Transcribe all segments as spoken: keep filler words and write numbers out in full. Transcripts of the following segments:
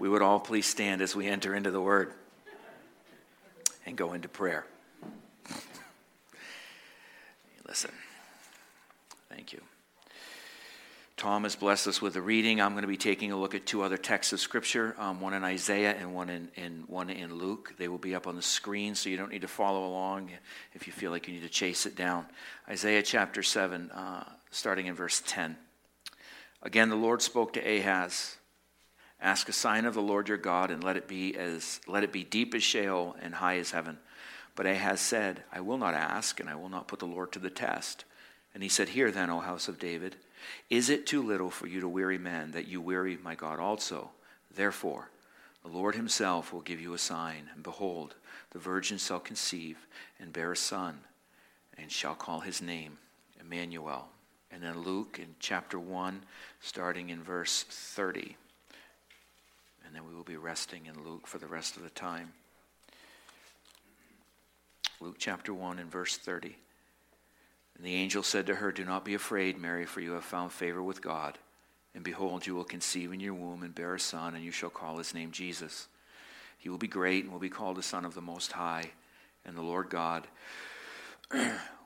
we would all please stand as we enter into the Word and go into prayer. Listen. Thank you. Tom has blessed us with a reading. I'm going to be taking a look at two other texts of Scripture, um, one in Isaiah and one in, in one in Luke. They will be up on the screen, so you don't need to follow along if you feel like you need to chase it down. Isaiah chapter seven, uh, starting in verse ten. Again, the Lord spoke to Ahaz, "Ask a sign of the Lord your God, and let it be as let it be deep as Sheol and high as heaven." But Ahaz said, "I will not ask, and I will not put the Lord to the test." And he said, "Hear then, O house of David, is it too little for you to weary men, that you weary my God also? Therefore, the Lord himself will give you a sign. And behold, the virgin shall conceive and bear a son, and shall call his name Emmanuel." And then Luke in chapter one, starting in verse thirty. And then we will be resting in Luke for the rest of the time. Luke chapter one and verse thirty. And the angel said to her, "Do not be afraid, Mary, for you have found favor with God. And behold, you will conceive in your womb and bear a son, and you shall call his name Jesus. He will be great and will be called the Son of the Most High. And the Lord God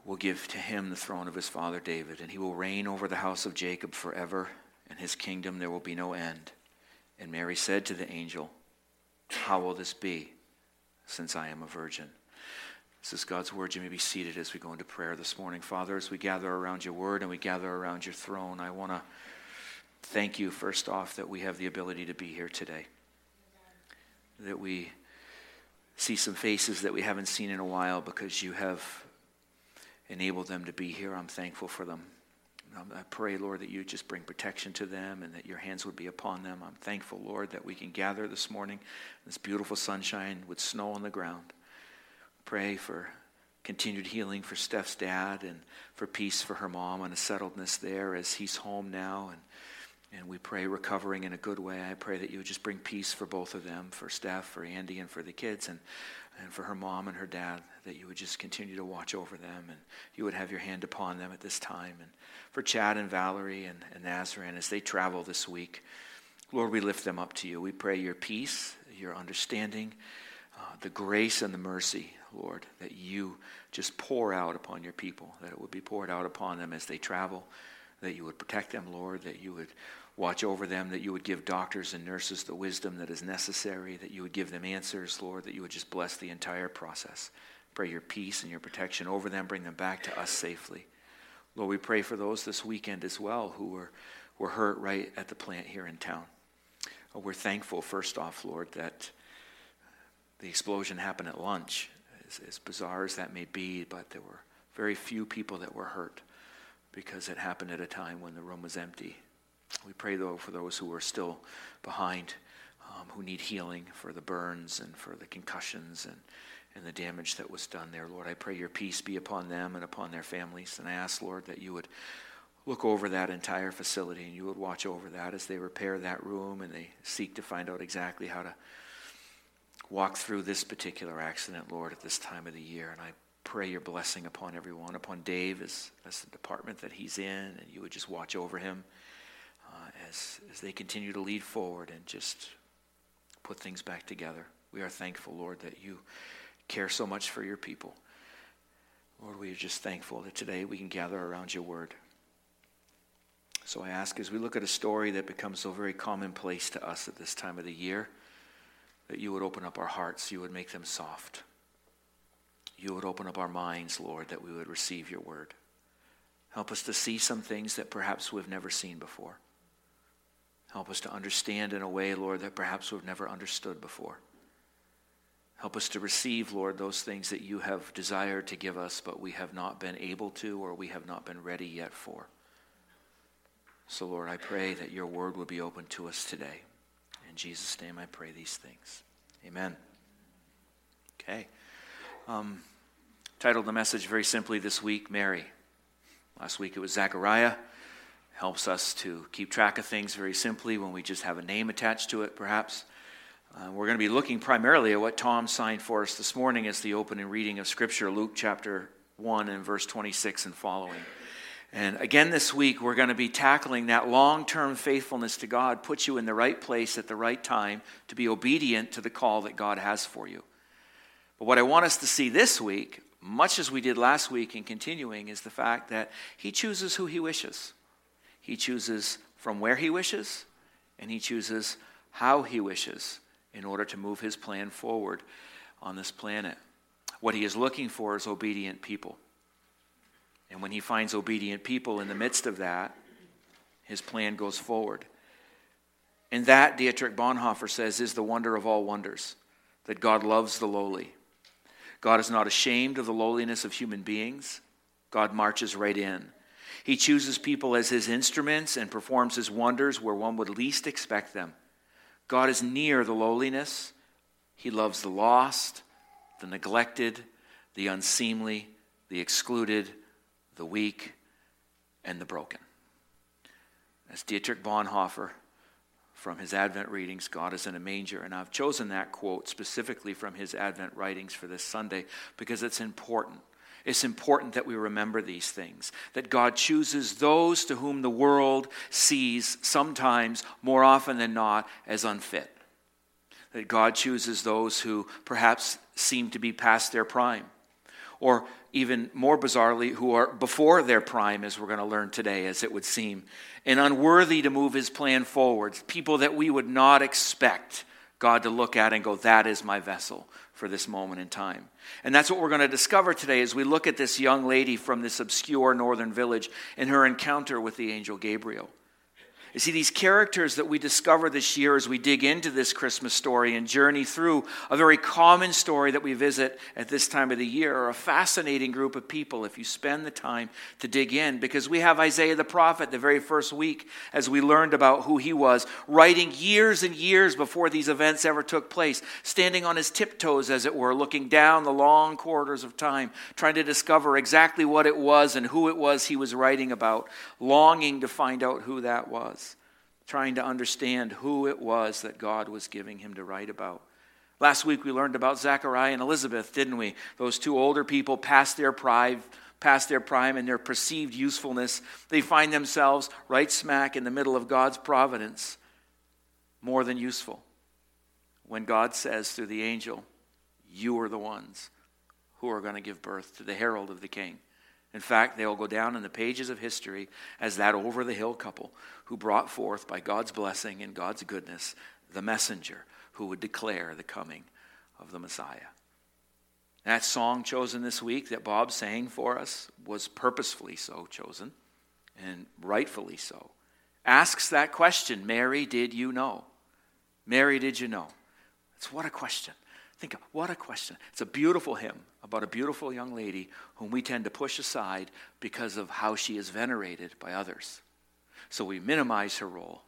will give to him the throne of his father David, and he will reign over the house of Jacob forever, and his kingdom there will be no end." And Mary said to the angel, "How will this be, since I am a virgin?" This is God's word. You may be seated as we go into prayer this morning. Father, as we gather around your word and we gather around your throne, I want to thank you first off that we have the ability to be here today. That we see some faces that we haven't seen in a while because you have enabled them to be here. I'm thankful for them. I pray, Lord, that you just bring protection to them and that your hands would be upon them. I'm thankful, Lord, that we can gather this morning in this beautiful sunshine with snow on the ground. Pray for continued healing for Steph's dad and for peace for her mom and a settledness there as he's home now. And and we pray recovering in a good way. I pray that you would just bring peace for both of them, for Steph, for Andy, and for the kids, and, and for her mom and her dad, that you would just continue to watch over them and you would have your hand upon them at this time. And for Chad and Valerie and, and Nazarene as they travel this week, Lord, we lift them up to you. We pray your peace, your understanding, uh, the grace and the mercy, Lord, that you just pour out upon your people, that it would be poured out upon them as they travel, that you would protect them, Lord, that you would watch over them, that you would give doctors and nurses the wisdom that is necessary, that you would give them answers, Lord, that you would just bless the entire process. Pray your peace and your protection over them, bring them back to us safely. Lord, we pray for those this weekend as well who were, were hurt right at the plant here in town. Oh, we're thankful, first off, Lord, that the explosion happened at lunch. As bizarre as that may be, but there were very few people that were hurt because it happened at a time when the room was empty. We pray, though, for those who are still behind, um, who need healing for the burns and for the concussions and, and the damage that was done there. Lord, I pray your peace be upon them and upon their families. And I ask, Lord, that you would look over that entire facility and you would watch over that as they repair that room and they seek to find out exactly how to walk through this particular accident, Lord, at this time of the year. And I pray your blessing upon everyone, upon Dave as, as the department that he's in, and you would just watch over him uh, as, as they continue to lead forward and just put things back together. We are thankful, Lord, that you care so much for your people. Lord, we are just thankful that today we can gather around your word. So I ask, as we look at a story that becomes so very commonplace to us at this time of the year, that you would open up our hearts, you would make them soft. You would open up our minds, Lord, that we would receive your word. Help us to see some things that perhaps we've never seen before. Help us to understand in a way, Lord, that perhaps we've never understood before. Help us to receive, Lord, those things that you have desired to give us, but we have not been able to or we have not been ready yet for. So, Lord, I pray that your word will be open to us today. In Jesus' name I pray these things. Amen. Okay. Um, titled the message very simply this week, Mary. Last week it was Zechariah. Helps us to keep track of things very simply when we just have a name attached to it, perhaps. Uh, we're going to be looking primarily at what Tom signed for us this morning as the opening reading of Scripture, Luke chapter one and verse twenty-six and following. And again this week, we're going to be tackling that long-term faithfulness to God puts you in the right place at the right time to be obedient to the call that God has for you. But what I want us to see this week, much as we did last week and continuing, is the fact that he chooses who he wishes. He chooses from where he wishes, and he chooses how he wishes in order to move his plan forward on this planet. What he is looking for is obedient people. And when he finds obedient people in the midst of that, his plan goes forward. And that, Dietrich Bonhoeffer says, is the wonder of all wonders, that God loves the lowly. God is not ashamed of the lowliness of human beings. God marches right in. He chooses people as his instruments and performs his wonders where one would least expect them. God is near the lowliness. He loves the lost, the neglected, the unseemly, the excluded, the weak, and the broken. That's Dietrich Bonhoeffer from his Advent readings, God is in a Manger. And I've chosen that quote specifically from his Advent writings for this Sunday because it's important. It's important that we remember these things, that God chooses those to whom the world sees sometimes, more often than not, as unfit. That God chooses those who perhaps seem to be past their prime, or even more bizarrely, who are before their prime, as we're going to learn today, as it would seem, and unworthy to move his plan forward, people that we would not expect God to look at and go, that is my vessel for this moment in time. And that's what we're going to discover today as we look at this young lady from this obscure northern village and her encounter with the angel Gabriel. You see, these characters that we discover this year as we dig into this Christmas story and journey through a very common story that we visit at this time of the year are a fascinating group of people if you spend the time to dig in, because we have Isaiah the prophet the very first week as we learned about who he was, writing years and years before these events ever took place, standing on his tiptoes, as it were, looking down the long corridors of time, trying to discover exactly what it was and who it was he was writing about, longing to find out who that was, trying to understand who it was that God was giving him to write about. Last week we learned about Zechariah and Elizabeth, didn't we? Those two older people past their prime, past their prime and their perceived usefulness. They find themselves right smack in the middle of God's providence, more than useful, when God says through the angel, you are the ones who are going to give birth to the herald of the king. In fact, they will go down in the pages of history as that over-the-hill couple who brought forth, by God's blessing and God's goodness, the messenger who would declare the coming of the Messiah. That song chosen this week that Bob sang for us was purposefully so chosen, and rightfully so. Asks that question, Mary, did you know? Mary, did you know? It's what a question. Think, what a question. It's a beautiful hymn about a beautiful young lady whom we tend to push aside because of how she is venerated by others. So we minimize her role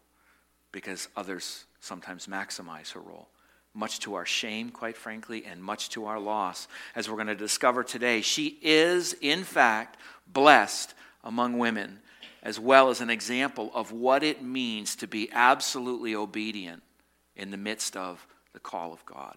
because others sometimes maximize her role, much to our shame, quite frankly, and much to our loss. As we're going to discover today, she is, in fact, blessed among women, as well as an example of what it means to be absolutely obedient in the midst of the call of God.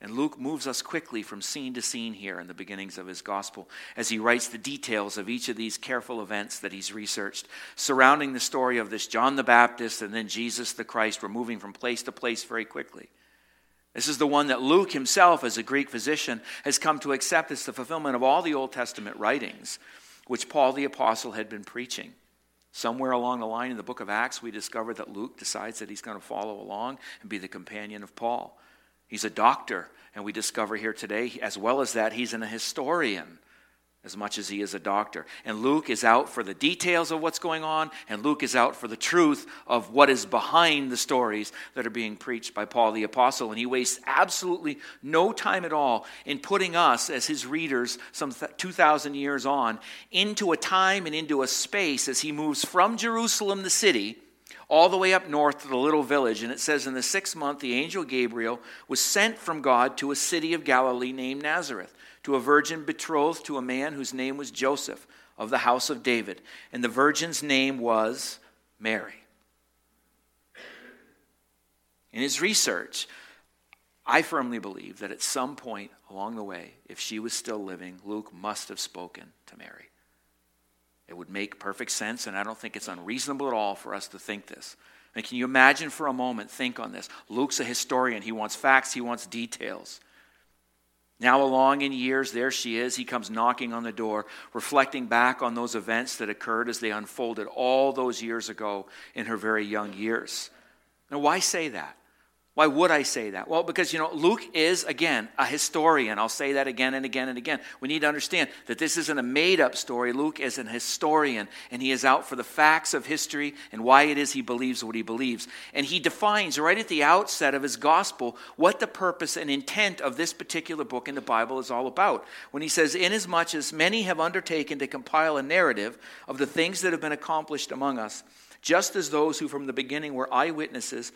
And Luke moves us quickly from scene to scene here in the beginnings of his gospel as he writes the details of each of these careful events that he's researched surrounding the story of this John the Baptist and then Jesus the Christ. We're moving from place to place very quickly. This is the one that Luke himself, as a Greek physician, has come to accept as the fulfillment of all the Old Testament writings, which Paul the Apostle had been preaching. Somewhere along the line in the book of Acts, we discover that Luke decides that he's going to follow along and be the companion of Paul. He's a doctor, and we discover here today, as well as that, he's an historian as much as he is a doctor. And Luke is out for the details of what's going on, and Luke is out for the truth of what is behind the stories that are being preached by Paul the Apostle. And he wastes absolutely no time at all in putting us, as his readers, some two thousand years on, into a time and into a space as he moves from Jerusalem, the city, all the way up north to the little village. And it says, in the sixth month, the angel Gabriel was sent from God to a city of Galilee named Nazareth, to a virgin betrothed to a man whose name was Joseph, of the house of David. And the virgin's name was Mary. In his research, I firmly believe that at some point along the way, if she was still living, Luke must have spoken to Mary. It would make perfect sense, and I don't think it's unreasonable at all for us to think this. And can you imagine for a moment, think on this. Luke's a historian. He wants facts. He wants details. Now along in years, there she is. He comes knocking on the door, reflecting back on those events that occurred as they unfolded all those years ago in her very young years. Now, why say that? Why would I say that? Well, because, you know, Luke is, again, a historian. I'll say that again and again and again. We need to understand that this isn't a made-up story. Luke is an historian, and he is out for the facts of history and why it is he believes what he believes. And he defines right at the outset of his gospel what the purpose and intent of this particular book in the Bible is all about. When he says, "Inasmuch as many have undertaken to compile a narrative of the things that have been accomplished among us, just as those who from the beginning were eyewitnesses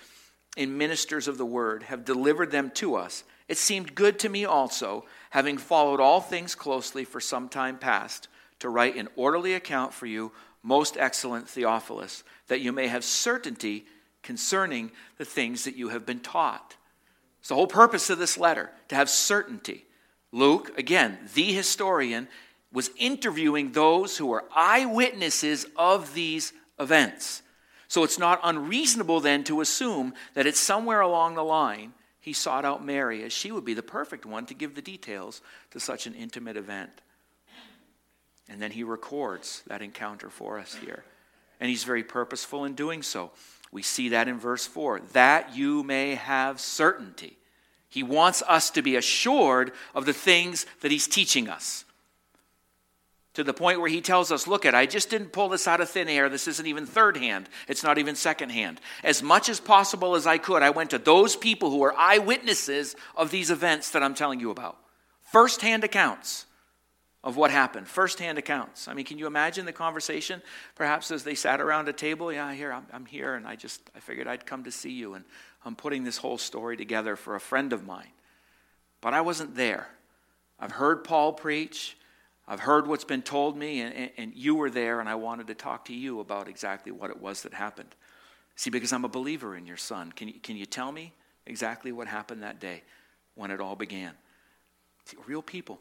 and ministers of the word have delivered them to us, it seemed good to me also, having followed all things closely for some time past, to write an orderly account for you, most excellent Theophilus, that you may have certainty concerning the things that you have been taught." It's the whole purpose of this letter, to have certainty. Luke, again, the historian, was interviewing those who were eyewitnesses of these events. So it's not unreasonable then to assume that it's somewhere along the line he sought out Mary, as she would be the perfect one to give the details to such an intimate event. And then he records that encounter for us here. And he's very purposeful in doing so. We see that in verse four, "that you may have certainty." He wants us to be assured of the things that he's teaching us. To the point where he tells us, look at, I just didn't pull this out of thin air. This isn't even third hand. It's not even second hand. As much as possible as I could, I went to those people who are eyewitnesses of these events that I'm telling you about. First-hand accounts of what happened. First-hand accounts. I mean, can you imagine the conversation? Perhaps as they sat around a table, yeah, here, I'm, I'm here, and I just, I figured I'd come to see you, and I'm putting this whole story together for a friend of mine. But I wasn't there. I've heard Paul preach. I've heard what's been told me, and, and you were there, and I wanted to talk to you about exactly what it was that happened. See, because I'm a believer in your son. Can you, can you tell me exactly what happened that day when it all began? See, real people.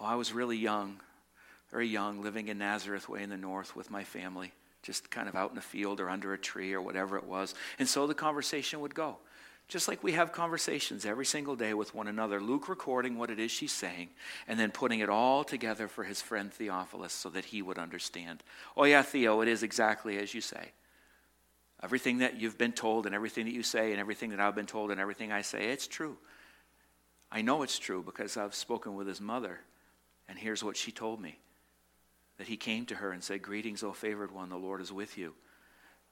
Oh, I was really young, very young, living in Nazareth way in the north with my family, just kind of out in a field or under a tree or whatever it was. And so the conversation would go. Just like we have conversations every single day with one another, Luke recording what it is she's saying and then putting it all together for his friend Theophilus so that he would understand. Oh yeah, Theo, it is exactly as you say. Everything that you've been told and everything that you say and everything that I've been told and everything I say, it's true. I know it's true because I've spoken with his mother, and here's what she told me. That he came to her and said, "Greetings, O favored one, the Lord is with you."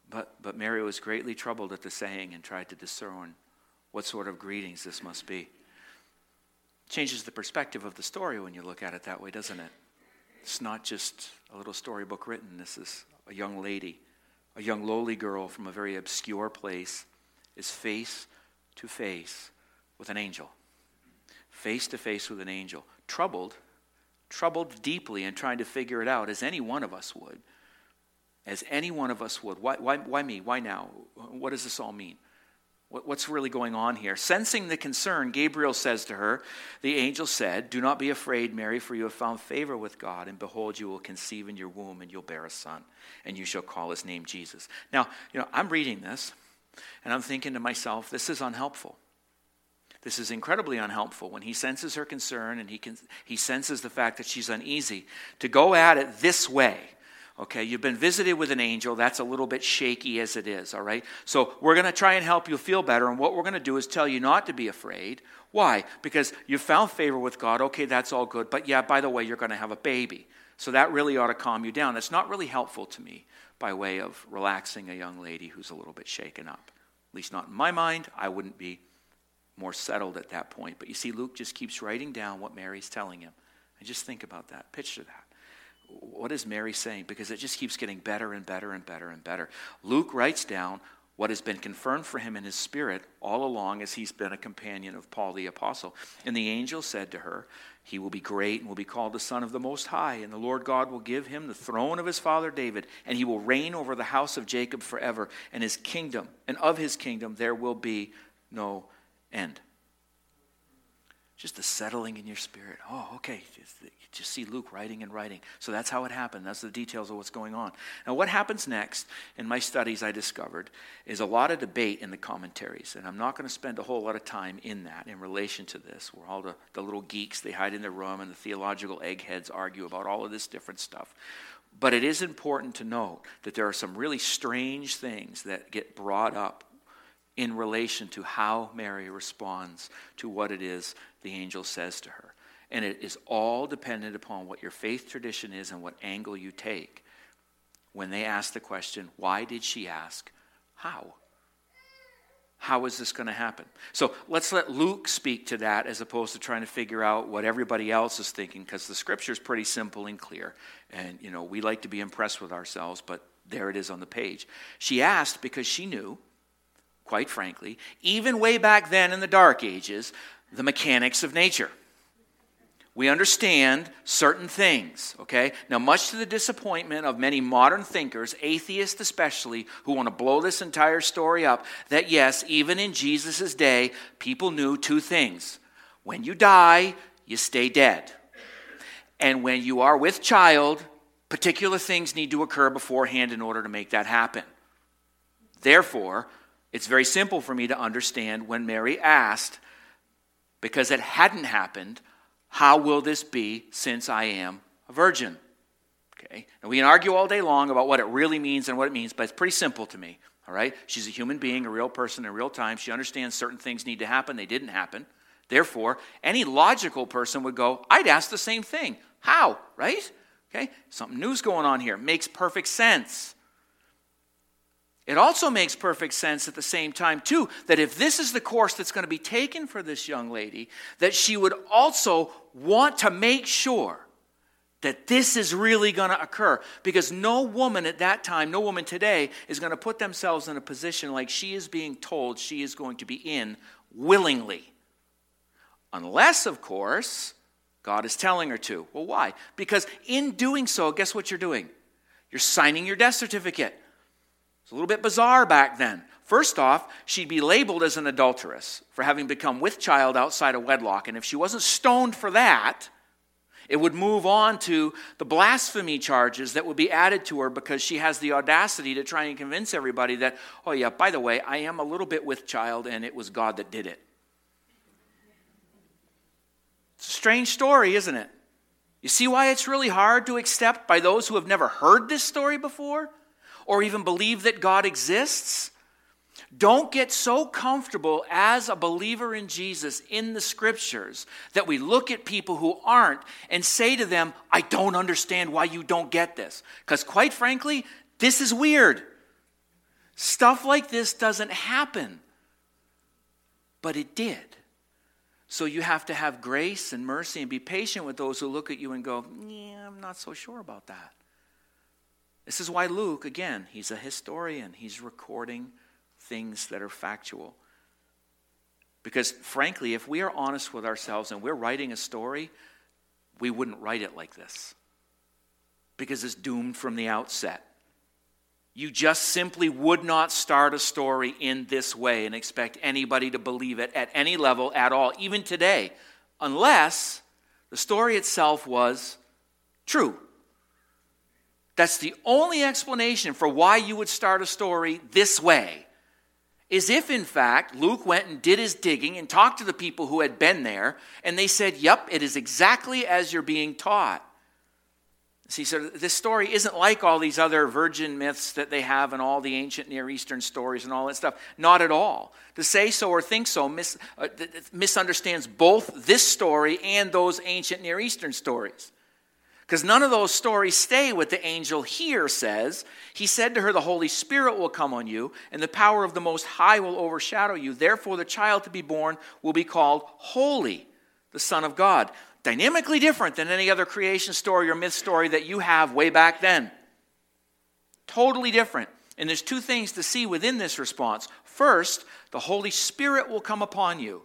But, but Mary was greatly troubled at the saying and tried to discern what sort of greetings this must be. Changes the perspective of the story when you look at it that way, doesn't it? It's not just a little storybook written. This is a young lady, a young lowly girl from a very obscure place, is face to face with an angel. Face to face with an angel. Troubled, troubled deeply and trying to figure it out, as any one of us would. As any one of us would. Why, why, why me? Why now? What does this all mean? What's really going on here? Sensing the concern, Gabriel says to her, the angel said, "Do not be afraid, Mary, for you have found favor with God, and behold, you will conceive in your womb, and you'll bear a son, and you shall call his name Jesus." Now, you know, I'm reading this, and I'm thinking to myself, this is unhelpful. This is incredibly unhelpful. When he senses her concern, and he can, he senses the fact that she's uneasy, to go at it this way. Okay, you've been visited with an angel. That's a little bit shaky as it is, all right? So we're going to try and help you feel better, and what we're going to do is tell you not to be afraid. Why? Because you found favor with God. Okay, that's all good, but yeah, by the way, you're going to have a baby. So that really ought to calm you down. That's not really helpful to me by way of relaxing a young lady who's a little bit shaken up. At least not in my mind. I wouldn't be more settled at that point. But you see, Luke just keeps writing down what Mary's telling him. And just think about that. Picture that. What is Mary saying? Because it just keeps getting better and better and better and better. Luke writes down what has been confirmed for him in his spirit all along as he's been a companion of Paul the Apostle. And the angel said to her, "He will be great and will be called the Son of the Most High, and the Lord God will give him the throne of his father David, and he will reign over the house of Jacob forever, and his kingdom, and of his kingdom there will be no end." Just the settling in your spirit. Oh, okay. Just see Luke writing and writing. So that's how it happened. That's the details of what's going on. Now, what happens next, in my studies I discovered, is a lot of debate in the commentaries. And I'm not going to spend a whole lot of time in that in relation to this, where all the, the little geeks, they hide in their room, and the theological eggheads argue about all of this different stuff. But it is important to note that there are some really strange things that get brought up in relation to how Mary responds to what it is the angel says to her. And it is all dependent upon what your faith tradition is and what angle you take when they ask the question, why did she ask? How? How is this going to happen? So let's let Luke speak to that as opposed to trying to figure out what everybody else is thinking, because the scripture is pretty simple and clear. And, you know, we like to be impressed with ourselves, but there it is on the page. She asked because she knew, quite frankly, even way back then in the Dark Ages, the mechanics of nature. We understand certain things, okay? Now, much to the disappointment of many modern thinkers, atheists especially, who want to blow this entire story up, that yes, even in Jesus' day, people knew two things. When you die, you stay dead. And when you are with child, particular things need to occur beforehand in order to make that happen. Therefore, it's very simple for me to understand when Mary asked, because it hadn't happened, how will this be since I am a virgin? Okay. Now, we can argue all day long about what it really means and what it means, but it's pretty simple to me, all right? She's a human being, a real person in real time. She understands certain things need to happen. They didn't happen. Therefore, any logical person would go, I'd ask the same thing. How, right? Okay. Something new's going on here. Makes perfect sense. It also makes perfect sense at the same time, too, that if this is the course that's going to be taken for this young lady, that she would also want to make sure that this is really going to occur. Because no woman at that time, no woman today, is going to put themselves in a position like she is being told she is going to be in willingly. Unless, of course, God is telling her to. Well, why? Because in doing so, guess what you're doing? You're signing your death certificate. It's a little bit bizarre back then. First off, she'd be labeled as an adulteress for having become with child outside of wedlock. And if she wasn't stoned for that, it would move on to the blasphemy charges that would be added to her because she has the audacity to try and convince everybody that, oh yeah, by the way, I am a little bit with child and it was God that did it. It's a strange story, isn't it? You see why it's really hard to accept by those who have never heard this story before? Or even believe that God exists? Don't get so comfortable as a believer in Jesus in the scriptures that we look at people who aren't and say to them, I don't understand why you don't get this. Because quite frankly, this is weird. Stuff like this doesn't happen. But it did. So you have to have grace and mercy and be patient with those who look at you and go, yeah, I'm not so sure about that. This is why Luke, again, he's a historian. He's recording things that are factual. Because frankly, if we are honest with ourselves and we're writing a story, we wouldn't write it like this. Because it's doomed from the outset. You just simply would not start a story in this way and expect anybody to believe it at any level at all, even today, unless the story itself was true. That's the only explanation for why you would start a story this way, is if, in fact, Luke went and did his digging and talked to the people who had been there, and they said, yep, it is exactly as you're being taught. See, so this story isn't like all these other virgin myths that they have and all the ancient Near Eastern stories and all that stuff. Not at all. To say so or think so mis- uh, th- th- misunderstands both this story and those ancient Near Eastern stories. Because none of those stories stay with the angel here says. He said to her, the Holy Spirit will come on you, and the power of the Most High will overshadow you. Therefore, the child to be born will be called Holy, the Son of God. Dynamically different than any other creation story or myth story that you have way back then. Totally different. And there's two things to see within this response. First, the Holy Spirit will come upon you.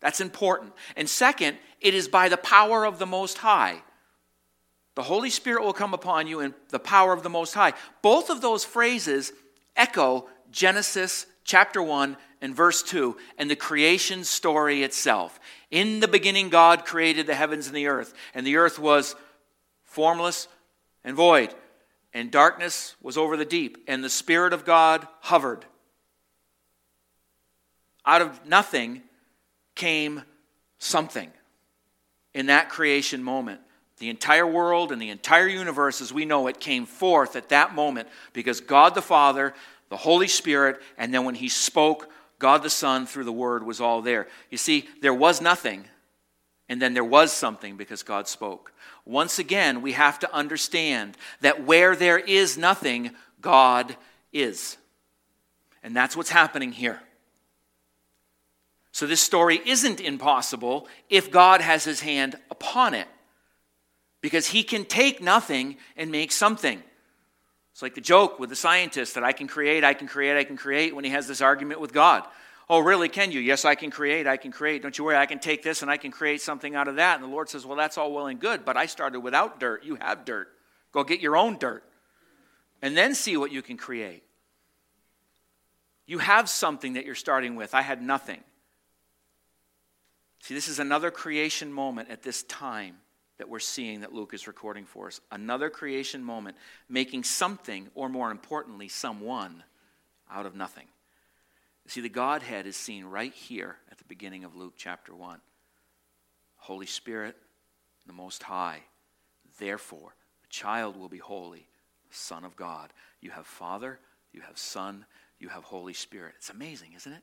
That's important. And second, it is by the power of the Most High. The Holy Spirit will come upon you in the power of the Most High. Both of those phrases echo Genesis chapter one and verse two and the creation story itself. In the beginning, God created the heavens and the earth, and the earth was formless and void, and darkness was over the deep, and the Spirit of God hovered. Out of nothing came something in that creation moment. The entire world and the entire universe as we know it came forth at that moment because God the Father, the Holy Spirit, and then when he spoke, God the Son through the Word was all there. You see, there was nothing, and then there was something because God spoke. Once again, we have to understand that where there is nothing, God is. And that's what's happening here. So this story isn't impossible if God has his hand upon it, because he can take nothing and make something. It's like the joke with the scientist that I can create, I can create, I can create when he has this argument with God. Oh, really, can you? Yes, I can create, I can create. Don't you worry, I can take this and I can create something out of that. And the Lord says, well, that's all well and good, but I started without dirt. You have dirt. Go get your own dirt and then see what you can create. You have something that you're starting with. I had nothing. See, this is another creation moment at this time that we're seeing that Luke is recording for us. Another creation moment, making something, or more importantly, someone, out of nothing. See, the Godhead is seen right here at the beginning of Luke chapter one. Holy Spirit, the Most High. Therefore, the child will be holy, the Son of God. You have Father, you have Son, you have Holy Spirit. It's amazing, isn't it?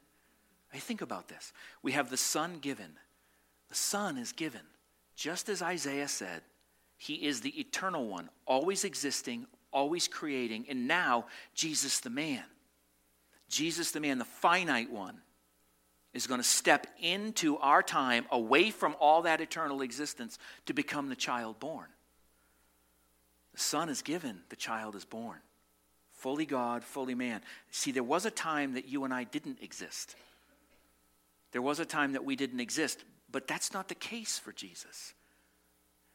I think about this. We have the Son given. The Son is given. Just as Isaiah said, he is the eternal one, always existing, always creating, and now Jesus the man. Jesus the man, the finite one, is going to step into our time away from all that eternal existence to become the child born. The Son is given, the child is born. Fully God, fully man. See, there was a time that you and I didn't exist. There was a time that we didn't exist. But that's not the case for Jesus.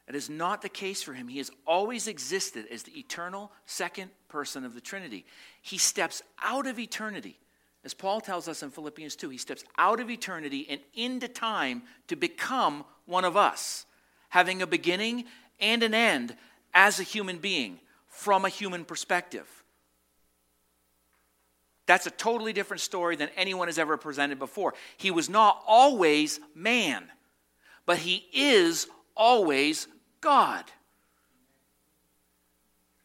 It is not the case for him. He has always existed as the eternal second person of the Trinity. He steps out of eternity. As Paul tells us in Philippians two, he steps out of eternity and into time to become one of us, having a beginning and an end as a human being from a human perspective. That's a totally different story than anyone has ever presented before. He was not always man, but he is always God.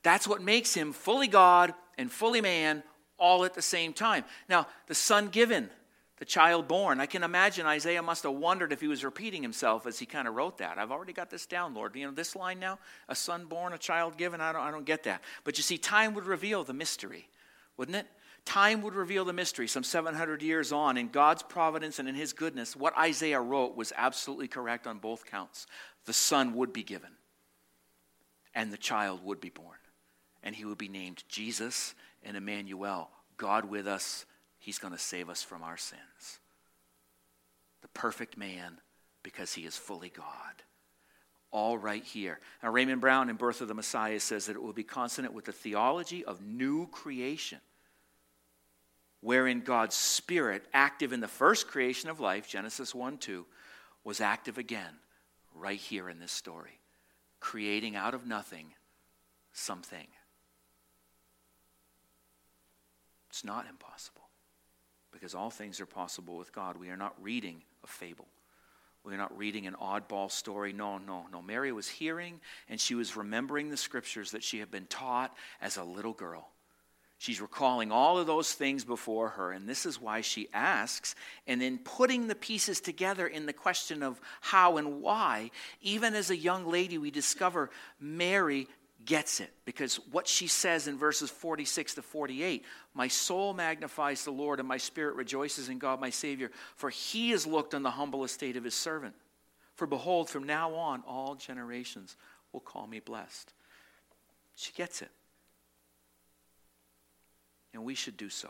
That's what makes him fully God and fully man all at the same time. Now, the Son given, the child born. I can imagine Isaiah must have wondered if he was repeating himself as he kind of wrote that. I've already got this down, Lord. You know, this line now, a son born, a child given, I don't, I don't get that. But you see, time would reveal the mystery, wouldn't it? Time would reveal the mystery some seven hundred years on. In God's providence and in his goodness, what Isaiah wrote was absolutely correct on both counts. The son would be given, and the child would be born, and he would be named Jesus and Emmanuel, God with us. He's going to save us from our sins. The perfect man, because he is fully God. All right here. Now, Raymond Brown in Birth of the Messiah says that it will be consonant with the theology of new creation, wherein God's Spirit, active in the first creation of life, Genesis one two, was active again right here in this story, creating out of nothing something. It's not impossible, because all things are possible with God. We are not reading a fable. We're not reading an oddball story. No, no, no. Mary was hearing, and she was remembering the scriptures that she had been taught as a little girl. She's recalling all of those things before her, and this is why she asks, and then putting the pieces together in the question of how and why. Even as a young lady, we discover Mary gets it, because what she says in verses forty-six to forty-eight, my soul magnifies the Lord, and my spirit rejoices in God my Savior, for he has looked on the humble estate of his servant. For behold, from now on, all generations will call me blessed. She gets it. And we should do so.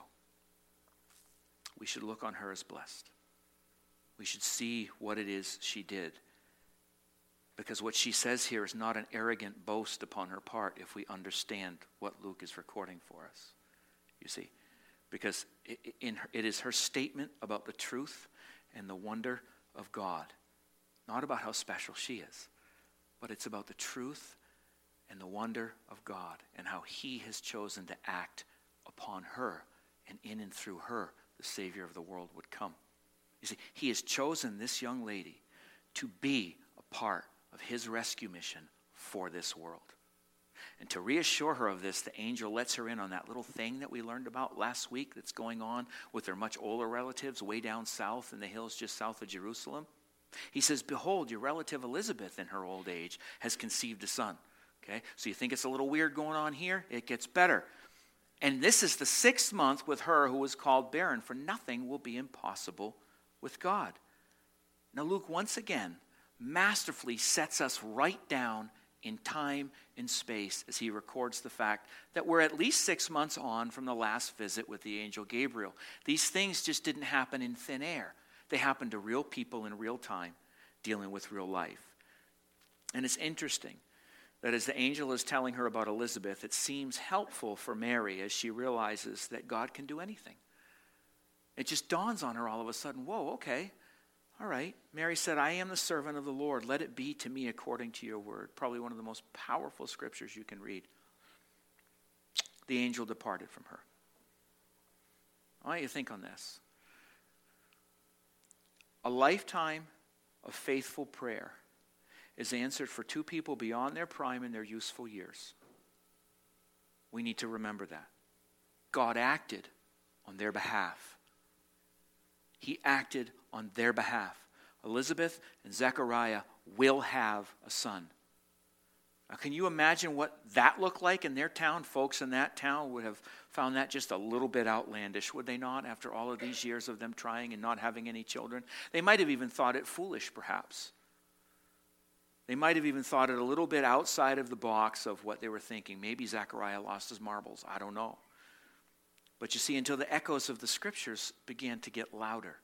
We should look on her as blessed. We should see what it is she did. Because what she says here is not an arrogant boast upon her part if we understand what Luke is recording for us. You see, because it, in her, it is her statement about the truth and the wonder of God. Not about how special she is, but it's about the truth and the wonder of God and how he has chosen to act upon her, and in and through her, the Savior of the world would come. You see, he has chosen this young lady to be a part of his rescue mission for this world. And to reassure her of this, the angel lets her in on that little thing that we learned about last week that's going on with her much older relatives way down south in the hills just south of Jerusalem. He says, "Behold, your relative Elizabeth in her old age has conceived a son." Okay, so you think it's a little weird going on here? It gets better. "And this is the sixth month with her who was called barren, for nothing will be impossible with God." Now Luke once again masterfully sets us right down in time and space as he records the fact that we're at least six months on from the last visit with the angel Gabriel. These things just didn't happen in thin air. They happened to real people in real time, dealing with real life. And it's interesting that as the angel is telling her about Elizabeth, it seems helpful for Mary as she realizes that God can do anything. It just dawns on her all of a sudden, whoa, okay, all right. Mary said, "I am the servant of the Lord. Let it be to me according to your word." Probably one of the most powerful scriptures you can read. The angel departed from her. I want you to think on this. A lifetime of faithful prayer is answered for two people beyond their prime in their useful years. We need to remember that. God acted on their behalf. He acted on their behalf. Elizabeth and Zechariah will have a son. Now, can you imagine what that looked like in their town? Folks in that town would have found that just a little bit outlandish, would they not, after all of these years of them trying and not having any children? They might have even thought it foolish, perhaps. They might have even thought it a little bit outside of the box of what they were thinking. Maybe Zechariah lost his marbles. I don't know. But you see, until the echoes of the scriptures began to get louder.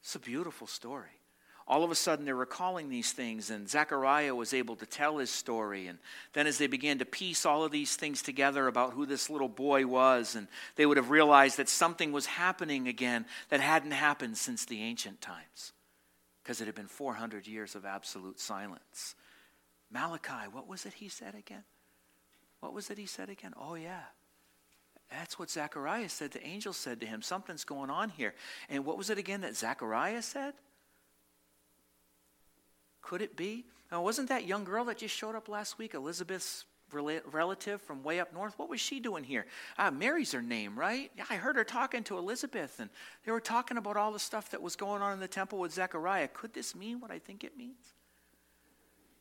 It's a beautiful story. All of a sudden, they're recalling these things, and Zechariah was able to tell his story. And then as they began to piece all of these things together about who this little boy was, and they would have realized that something was happening again that hadn't happened since the ancient times, because it had been four hundred years of absolute silence. Malachi, what was it he said again? What was it he said again? Oh, yeah. That's what Zechariah said. The angel said to him, something's going on here. And what was it again that Zechariah said? Could it be? Now, wasn't that young girl that just showed up last week, Elizabeth's rela- relative from way up north? What was she doing here? Ah, Mary's her name, right? I heard her talking to Elizabeth, and they were talking about all the stuff that was going on in the temple with Zechariah. Could this mean what I think it means?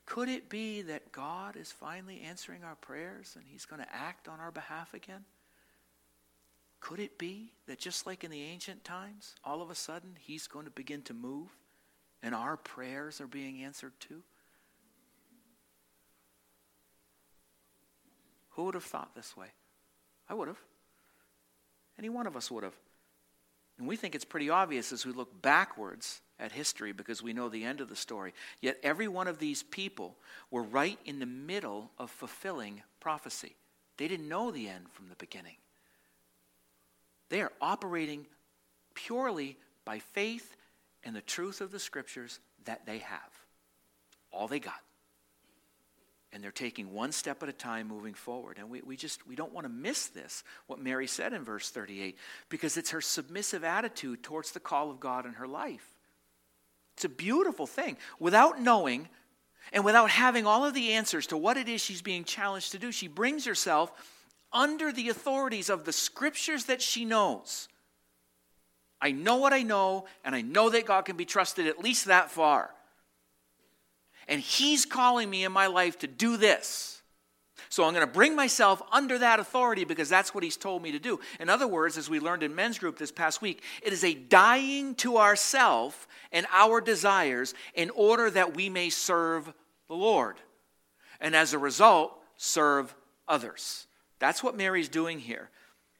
Could it be that God is finally answering our prayers, and he's going to act on our behalf again? Could it be that just like in the ancient times, all of a sudden he's going to begin to move? And our prayers are being answered too? Who would have thought this way? I would have. Any one of us would have. And we think it's pretty obvious as we look backwards at history because we know the end of the story. Yet every one of these people were right in the middle of fulfilling prophecy. They didn't know the end from the beginning. They are operating purely by faith and the truth of the scriptures that they have. All they got. And they're taking one step at a time moving forward. And we, we just, we don't want to miss this, what Mary said in verse thirty-eight, because it's her submissive attitude towards the call of God in her life. It's a beautiful thing. Without knowing and without having all of the answers to what it is she's being challenged to do, she brings herself under the authorities of the scriptures that she knows. I know what I know, and I know that God can be trusted at least that far. And he's calling me in my life to do this. So I'm going to bring myself under that authority because that's what he's told me to do. In other words, as we learned in men's group this past week, it is a dying to ourself and our desires in order that we may serve the Lord. And as a result, serve others. That's what Mary's doing here.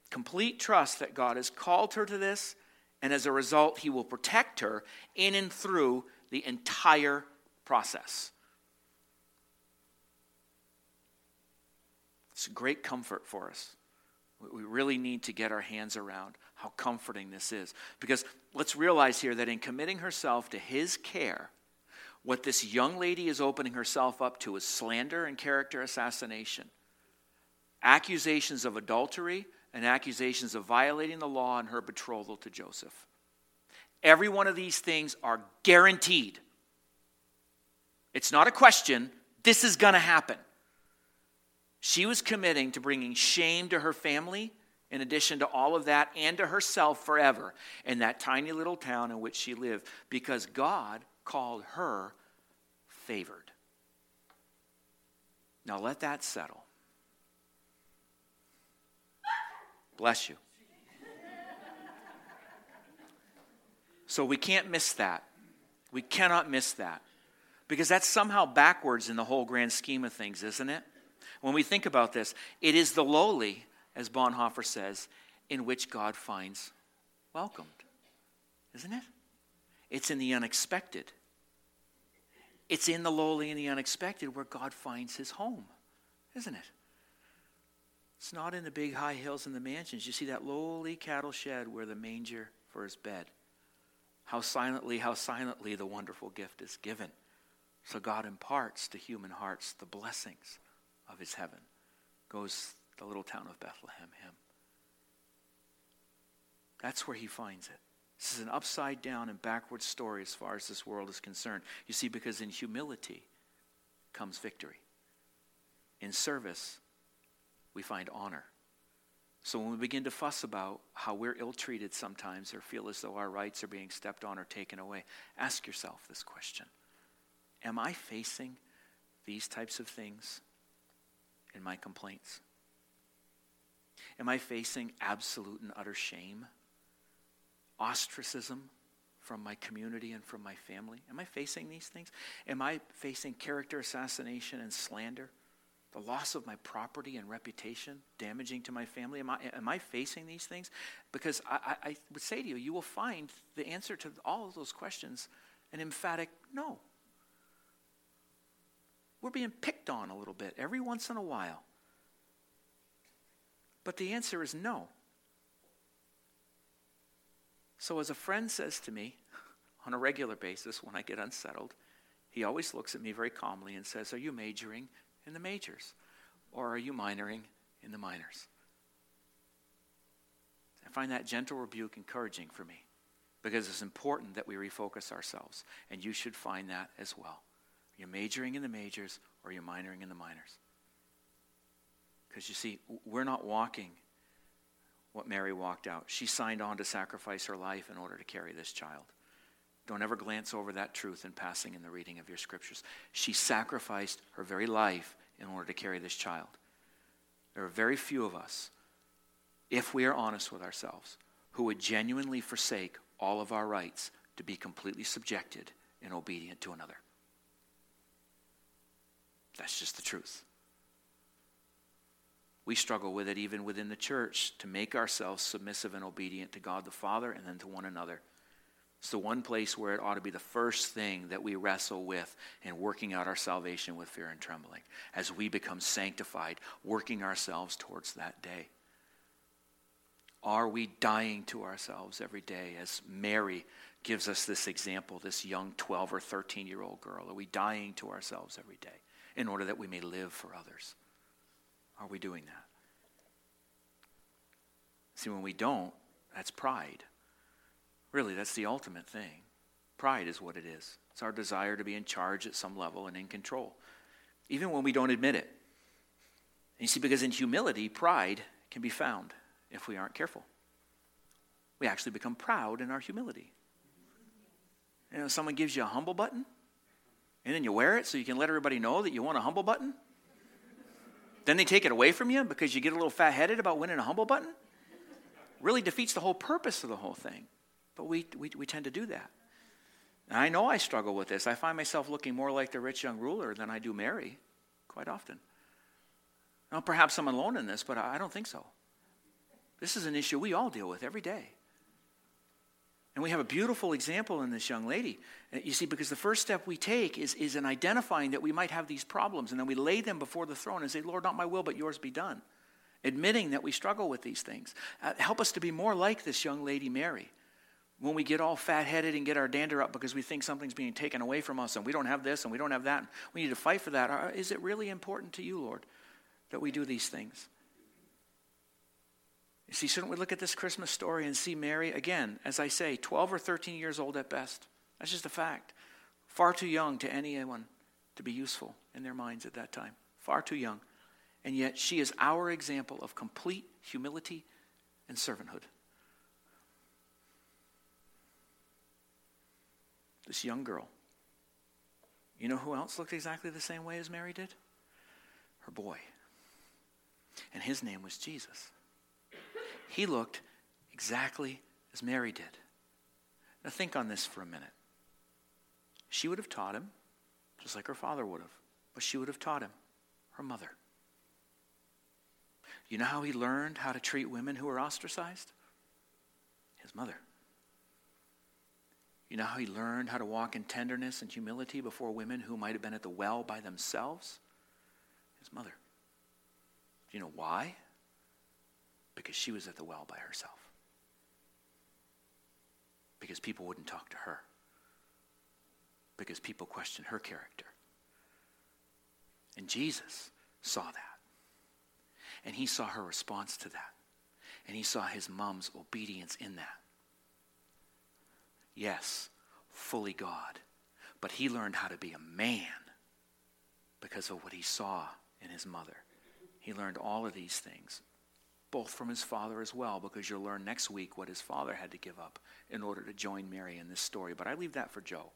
Complete trust that God has called her to this. And as a result, he will protect her in and through the entire process. It's a great comfort for us. we really need to get our hands around how comforting this is. Because let's realize here that in committing herself to his care, what this young lady is opening herself up to is slander and character assassination, accusations of adultery, and accusations of violating the law and her betrothal to Joseph. Every one of these things are guaranteed. It's not a question. This is going to happen. She was committing to bringing shame to her family, in addition to all of that, and to herself forever in that tiny little town in which she lived, because God called her favored. Now let that settle. Bless you. So we can't miss that. We cannot miss that. Because that's somehow backwards in the whole grand scheme of things, isn't it? When we think about this, it is the lowly, as Bonhoeffer says, in which God finds welcomed. Isn't it? It's in the unexpected. It's in the lowly and the unexpected where God finds his home, isn't it? It's not in the big high hills and the mansions. You see that lowly cattle shed where the manger for his bed. How silently, how silently the wonderful gift is given. So God imparts to human hearts the blessings of his heaven. Goes the little town of Bethlehem, him. That's where he finds it. This is an upside down and backward story as far as this world is concerned. You see, because in humility comes victory. In service, we find honor. So when we begin to fuss about how we're ill-treated sometimes or feel as though our rights are being stepped on or taken away, ask yourself this question. Am I facing these types of things in my complaints? Am I facing absolute and utter shame? Ostracism from my community and from my family? Am I facing these things? Am I facing character assassination and slander? The loss of my property and reputation, damaging to my family? Am I, am I facing these things? Because I, I would say to you, you will find the answer to all of those questions an emphatic no. We're being picked on a little bit every once in a while. But the answer is no. So as a friend says to me on a regular basis when I get unsettled, he always looks at me very calmly and says, "Are you majoring in the majors? Or are you minoring in the minors?" I find that gentle rebuke encouraging for me because it's important that we refocus ourselves, and you should find that as well. You're majoring in the majors or you're minoring in the minors. Because you see, we're not walking what Mary walked out. She signed on to sacrifice her life in order to carry this child. Don't ever glance over that truth in passing in the reading of your scriptures. She sacrificed her very life in order to carry this child. There are very few of us, if we are honest with ourselves, who would genuinely forsake all of our rights to be completely subjected and obedient to another. That's just the truth. We struggle with it even within the church to make ourselves submissive and obedient to God the Father and then to one another. It's the one place where it ought to be the first thing that we wrestle with in working out our salvation with fear and trembling as we become sanctified, working ourselves towards that day. Are we dying to ourselves every day as Mary gives us this example, this young twelve or thirteen-year-old girl? Are we dying to ourselves every day in order that we may live for others? Are we doing that? See, when we don't, that's pride. Really, that's the ultimate thing. Pride is what it is. It's our desire to be in charge at some level and in control, even when we don't admit it. And you see, because in humility, pride can be found if we aren't careful. We actually become proud in our humility. You know, someone gives you a humble button, and then you wear it so you can let everybody know that you want a humble button. Then they take it away from you because you get a little fat-headed about winning a humble button. Really defeats the whole purpose of the whole thing. But we, we, we tend to do that. And I know I struggle with this. I find myself looking more like the rich young ruler than I do Mary quite often. Now, perhaps I'm alone in this, but I don't think so. This is an issue we all deal with every day. And we have a beautiful example in this young lady. You see, because the first step we take is, is in identifying that we might have these problems, and then we lay them before the throne and say, "Lord, not my will, but yours be done." admitting that we struggle with these things. Uh, help us to be more like this young lady Mary when we get all fat-headed and get our dander up because we think something's being taken away from us and we don't have this and we don't have that. We need to fight for that. Is it really important to you, Lord, that we do these things? You see, shouldn't we look at this Christmas story and see Mary, again, as I say, twelve or thirteen years old at best. That's just a fact. Far too young to anyone to be useful in their minds at that time. Far too young. And yet she is our example of complete humility and servanthood. This young girl. You know who else looked exactly the same way as Mary did? Her boy. And his name was Jesus. He looked exactly as Mary did. Now think on this for a minute. She would have taught him, just like her father would have, but she would have taught him, her mother. You know how he learned how to treat women who were ostracized? His mother. You know how he learned how to walk in tenderness and humility before women who might have been at the well by themselves? His mother. Do you know why? Because she was at the well by herself. Because people wouldn't talk to her. Because people questioned her character. And Jesus saw that. And he saw her response to that. And he saw his mom's obedience in that. Yes, fully God. But he learned how to be a man because of what he saw in his mother. He learned all of these things. Both from his father as well, because you'll learn next week what his father had to give up in order to join Mary in this story. But I leave that for Joe.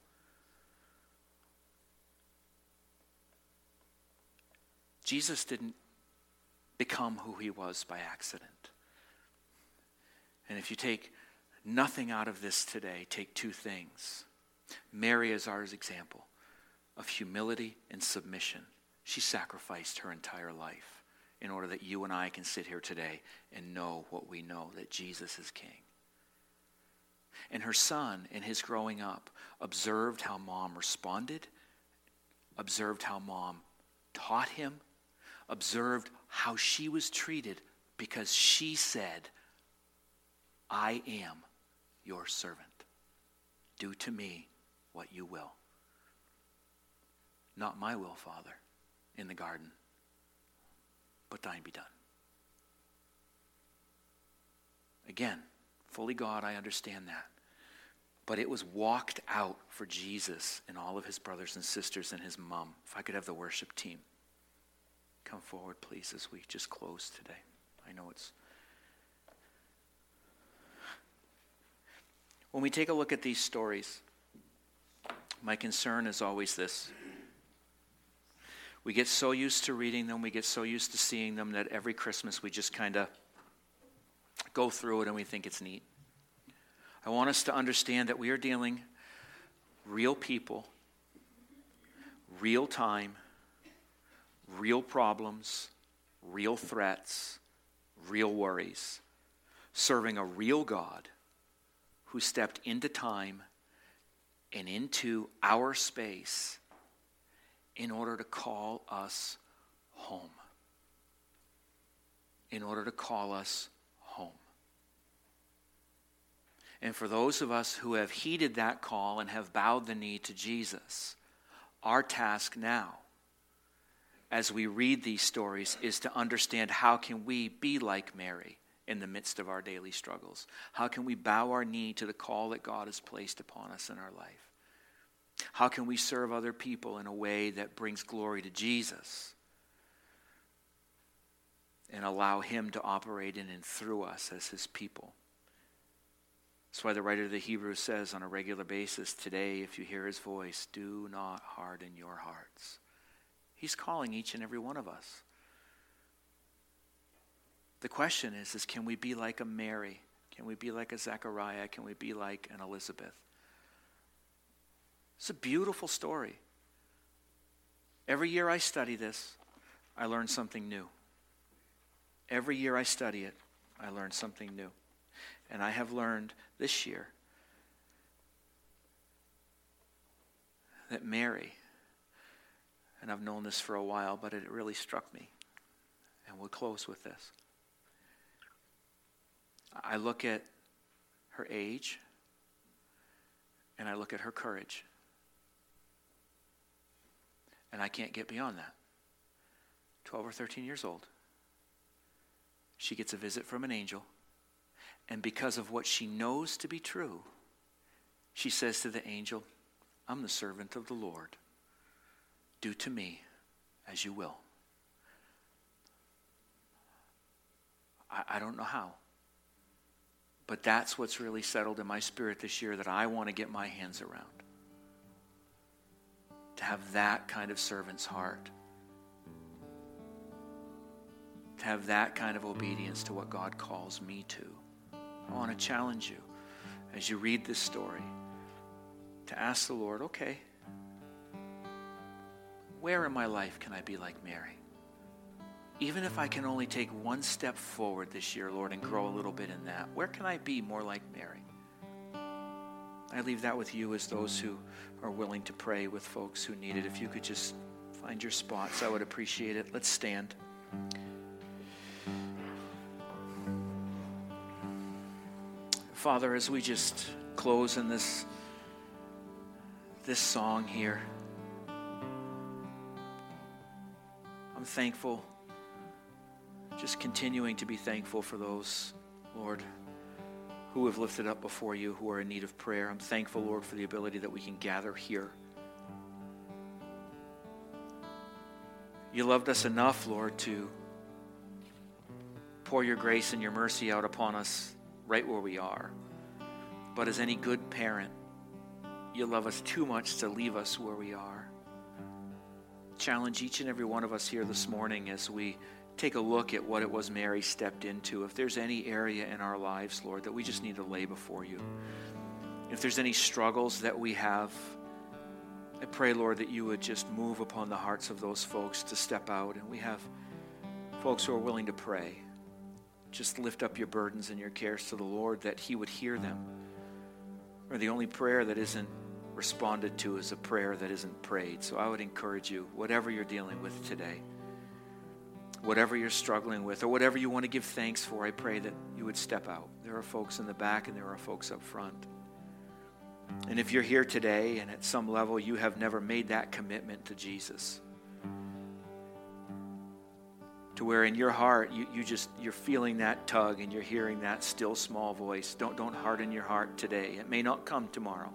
Jesus didn't become who he was by accident. And if you take nothing out of this today, take two things. Mary is our example of humility and submission. She sacrificed her entire life in order that you and I can sit here today and know what we know, that Jesus is King. And her son, in his growing up, observed how mom responded, observed how mom taught him, observed how she was treated because she said, I am your servant. Do to me what you will. Not my will, Father, in the garden, but thine be done. Again, fully God, I understand that. But it was walked out for Jesus and all of his brothers and sisters and his mom. If I could have the worship team come forward, please, as we just close today. I know it's... When we take a look at these stories, my concern is always this. We get so used to reading them, we get so used to seeing them that every Christmas we just kind of go through it and we think it's neat. I want us to understand that we are dealing real people, real time, real problems, real threats, real worries, serving a real God who stepped into time and into our space in order to call us home. In order to call us home. And for those of us who have heeded that call and have bowed the knee to Jesus, our task now, as we read these stories, is to understand how can we be like Mary in the midst of our daily struggles? How can we bow our knee to the call that God has placed upon us in our life? How can we serve other people in a way that brings glory to Jesus and allow him to operate in and through us as his people? That's why the writer of the Hebrews says on a regular basis, today, if you hear his voice, do not harden your hearts. He's calling each and every one of us. The question is, is can we be like a Mary? Can we be like a Zechariah? Can we be like an Elizabeth? It's a beautiful story. Every year I study this, I learn something new. Every year I study it, I learn something new. And I have learned this year that Mary, and I've known this for a while, but it really struck me, and we'll close with this. I look at her age, and I look at her courage. And I can't get beyond that. twelve or thirteen years old. She gets a visit from an angel. And because of what she knows to be true, she says to the angel, "I'm the servant of the Lord. Do to me as you will." I, I don't know how. But that's what's really settled in my spirit this year that I want to get my hands around. To have that kind of servant's heart. To have that kind of obedience to what God calls me to. I want to challenge you as you read this story to ask the Lord, okay, where in my life can I be like Mary? Even if I can only take one step forward this year, Lord, and grow a little bit in that, where can I be more like Mary? I leave that with you as those who are willing to pray with folks who need it. If you could just find your spots, I would appreciate it. Let's stand. Father, as we just close in this, this song here, I'm thankful, just continuing to be thankful for those, Lord, who have lifted up before you, who are in need of prayer. I'm thankful, Lord, for the ability that we can gather here. You loved us enough, Lord, to pour your grace and your mercy out upon us right where we are. But as any good parent, you love us too much to leave us where we are. Challenge each and every one of us here this morning as we take a look at what it was Mary stepped into. If there's any area in our lives, Lord, that we just need to lay before you. If there's any struggles that we have, I pray, Lord, that you would just move upon the hearts of those folks to step out. And we have folks who are willing to pray. Just lift up your burdens and your cares to the Lord, that he would hear them. Or the only prayer that isn't responded to is a prayer that isn't prayed. So I would encourage you, whatever you're dealing with today, whatever you're struggling with, or whatever you want to give thanks for, I pray that you would step out. There are folks in the back and there are folks up front. And if you're here today and at some level you have never made that commitment to Jesus, to where in your heart you, you just, you're feeling that tug and you're hearing that still small voice, don't, don't harden your heart today. It may not come tomorrow.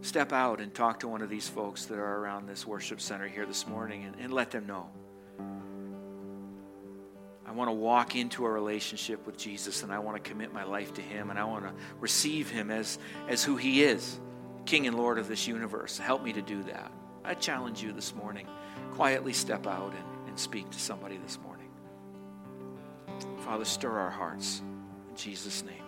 Step out and talk to one of these folks that are around this worship center here this morning and, and let them know. I want to walk into a relationship with Jesus, and I want to commit my life to him, and I want to receive him as, as who he is, King and Lord of this universe. Help me to do that. I challenge you this morning. Quietly step out and, and speak to somebody this morning. Father, stir our hearts in Jesus' name.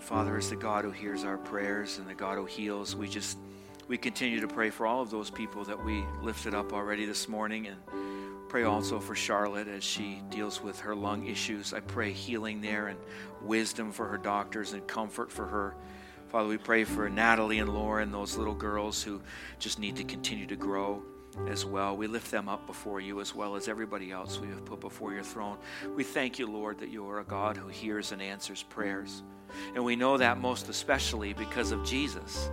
Father is the God who hears our prayers and the God who heals. We just, we continue to pray for all of those people that we lifted up already this morning and pray also for Charlotte as she deals with her lung issues. I pray healing there and wisdom for her doctors and comfort for her. Father, we pray for Natalie and Lauren, those little girls who just need to continue to grow as well. We lift them up before you as well as everybody else we have put before your throne. We thank you, Lord, that you are a God who hears and answers prayers. And we know that most especially because of Jesus.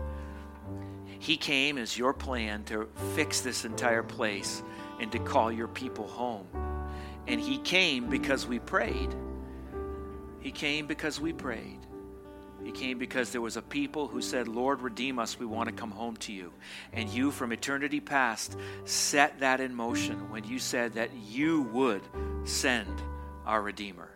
He came as your plan to fix this entire place and to call your people home. And he came because we prayed. He came because we prayed. He came because there was a people who said, Lord, redeem us. We want to come home to you. And you from eternity past set that in motion when you said that you would send our Redeemer.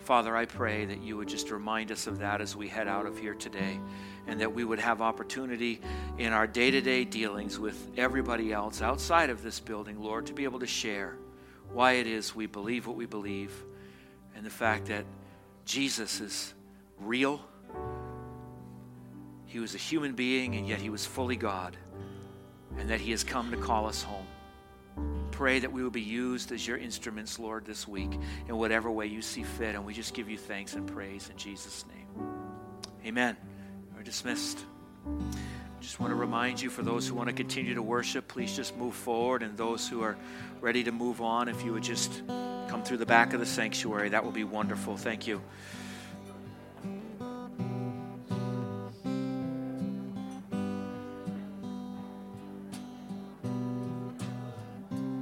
Father, I pray that you would just remind us of that as we head out of here today, and that we would have opportunity in our day-to-day dealings with everybody else outside of this building, Lord, to be able to share why it is we believe what we believe, and the fact that Jesus is real. He was a human being, and yet he was fully God, and that he has come to call us home. Pray that we will be used as your instruments, Lord, this week in whatever way you see fit. And we just give you thanks and praise in Jesus' name. Amen. We're dismissed. Just want to remind you, for those who want to continue to worship, please just move forward. And those who are ready to move on, if you would just come through the back of the sanctuary, that would be wonderful. Thank you.